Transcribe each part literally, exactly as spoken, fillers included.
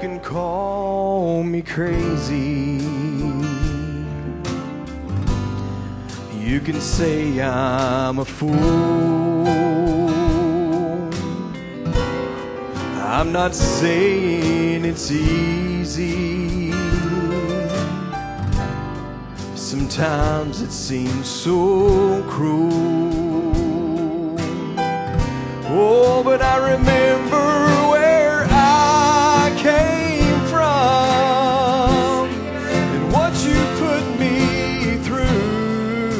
can call me crazy. You can say I'm a fool. I'm not saying it's easy. Sometimes it seems so cruel. Oh, but I remember where I came from and what you put me through.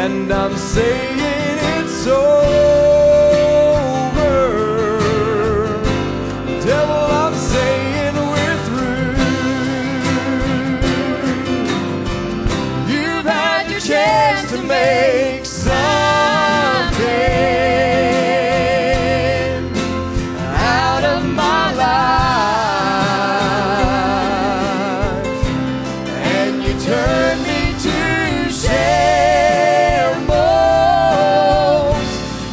And I'm saying it's over. Devil, I'm saying to make something out of my life, and you turn me to share molds.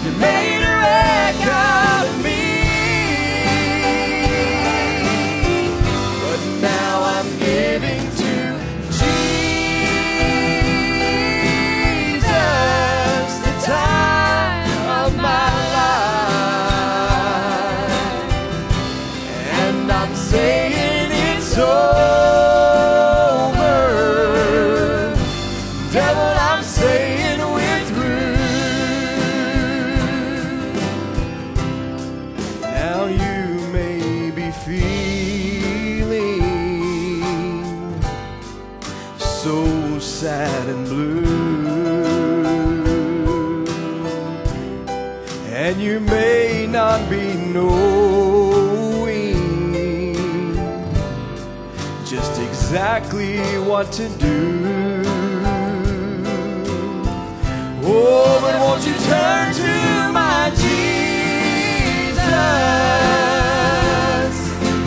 You made a wreck out of me, but now I'm giving to Jesus. Saying it's over. Devil, I'm saying we're through. Now you may be feeling so sad and blue, and you may not be known just exactly what to do. Oh, but won't you turn to my Jesus?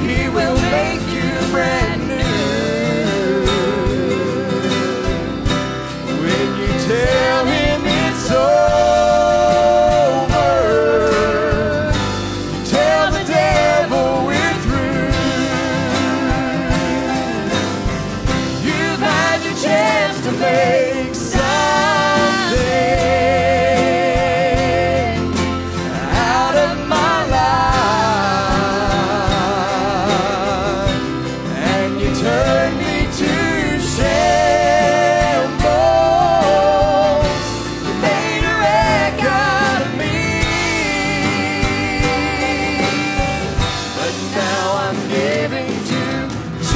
He will make you brand new. When you tell him it's over, you tell the devil we're to make something out of my life, and you turn me to shambles. You made a wreck out of me, but now I'm giving to Jesus.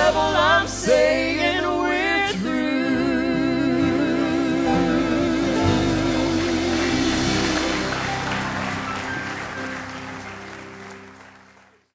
Devil, I'm saying